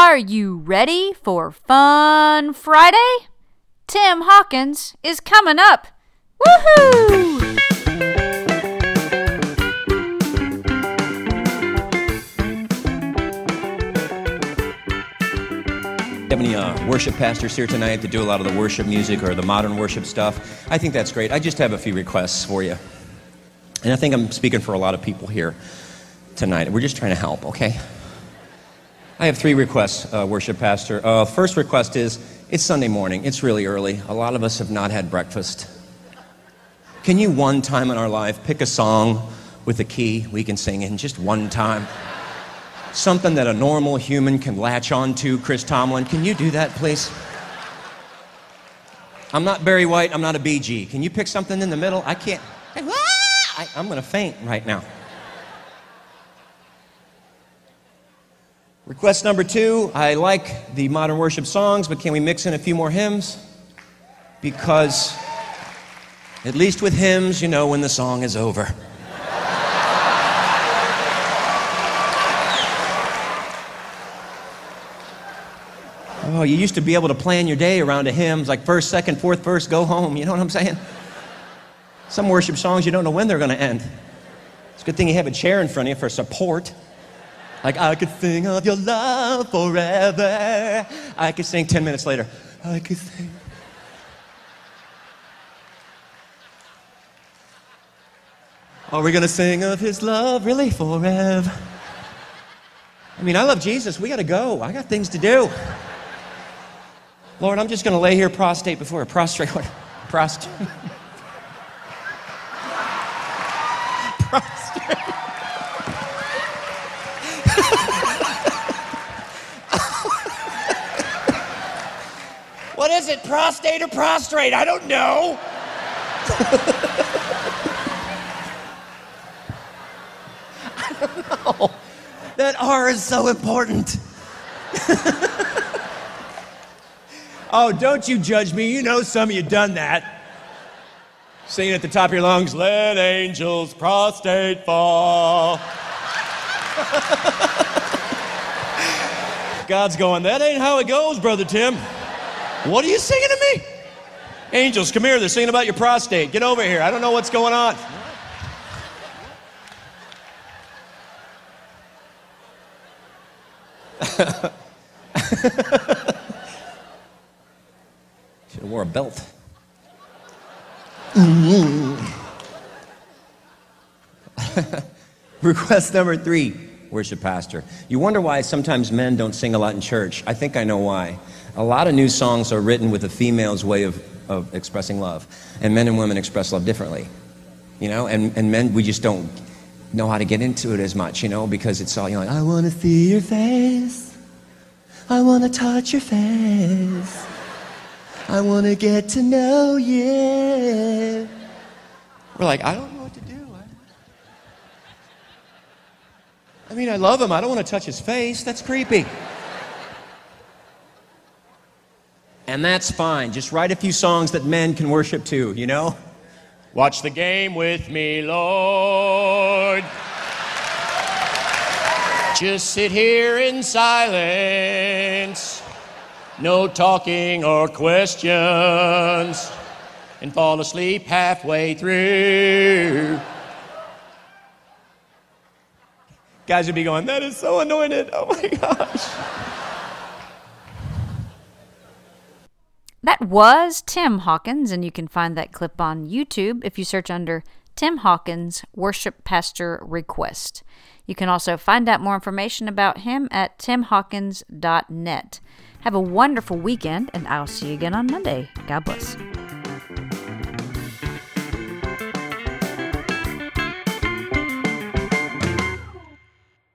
Are you ready for Fun Friday? Tim Hawkins is coming up. Woohoo! We have any worship pastors here tonight that do a lot of the worship music or the modern worship stuff? I think that's great. I just have a few requests for you. And I think I'm speaking for a lot of people here tonight. We're just trying to help, okay? I have three requests, worship pastor. First request is, it's Sunday morning. It's really early. A lot of us have not had breakfast. Can you one time in our life pick a song with a key we can sing in just one time? Something that a normal human can latch on to. Chris Tomlin, can you do that, please? I'm not Barry White. I'm not a BG. Can you pick something in the middle? I can't. I'm going to faint right now. Request number two, I like the modern worship songs, but can we mix in a few more hymns? Because at least with hymns, you know when the song is over. Oh, you used to be able to plan your day around a hymn, like first, second, fourth verse, go home. You know what I'm saying? Some worship songs, you don't know when they're going to end. It's a good thing you have a chair in front of you for support. Like, I could sing of your love forever. I could sing 10 minutes later. I could sing. Are we going to sing of his love really forever? I mean, I love Jesus. We got to go. I got things to do. Lord, I'm just going to lay here prostrate before a prostrate. What? Prostrate. Prostrate. What is it, prostate or prostrate? I don't know. I don't know. That R is so important. Oh, don't you judge me. You know some of you done that. Singing at the top of your lungs, let angels prostrate fall. God's going, that ain't how it goes, Brother Tim. What are you singing to me? Angels, come here. They're singing about your prostate. Get over here. I don't know what's going on. Should have wore a belt. Request number three. Worship pastor. You wonder why sometimes men don't sing a lot in church. I think I know why. A lot of new songs are written with a female's way of expressing love. And men and women express love differently. You know, and men, we just don't know how to get into it as much, you know, because it's all, you know, like, I want to see your face. I want to touch your face. I want to get to know you. We're like, I don't know what to do. I mean, I love him. I don't want to touch his face. That's creepy. And that's fine. Just write a few songs that men can worship to, you know? Watch the game with me, Lord. Just sit here in silence. No talking or questions. And fall asleep halfway through. Guys would be going, that is so anointed. Oh my gosh. That was Tim Hawkins, and you can find that clip on YouTube if you search under Tim Hawkins Worship Pastor Request. You can also find out more information about him at timhawkins.net. Have a wonderful weekend, and I'll see you again on Monday. God bless.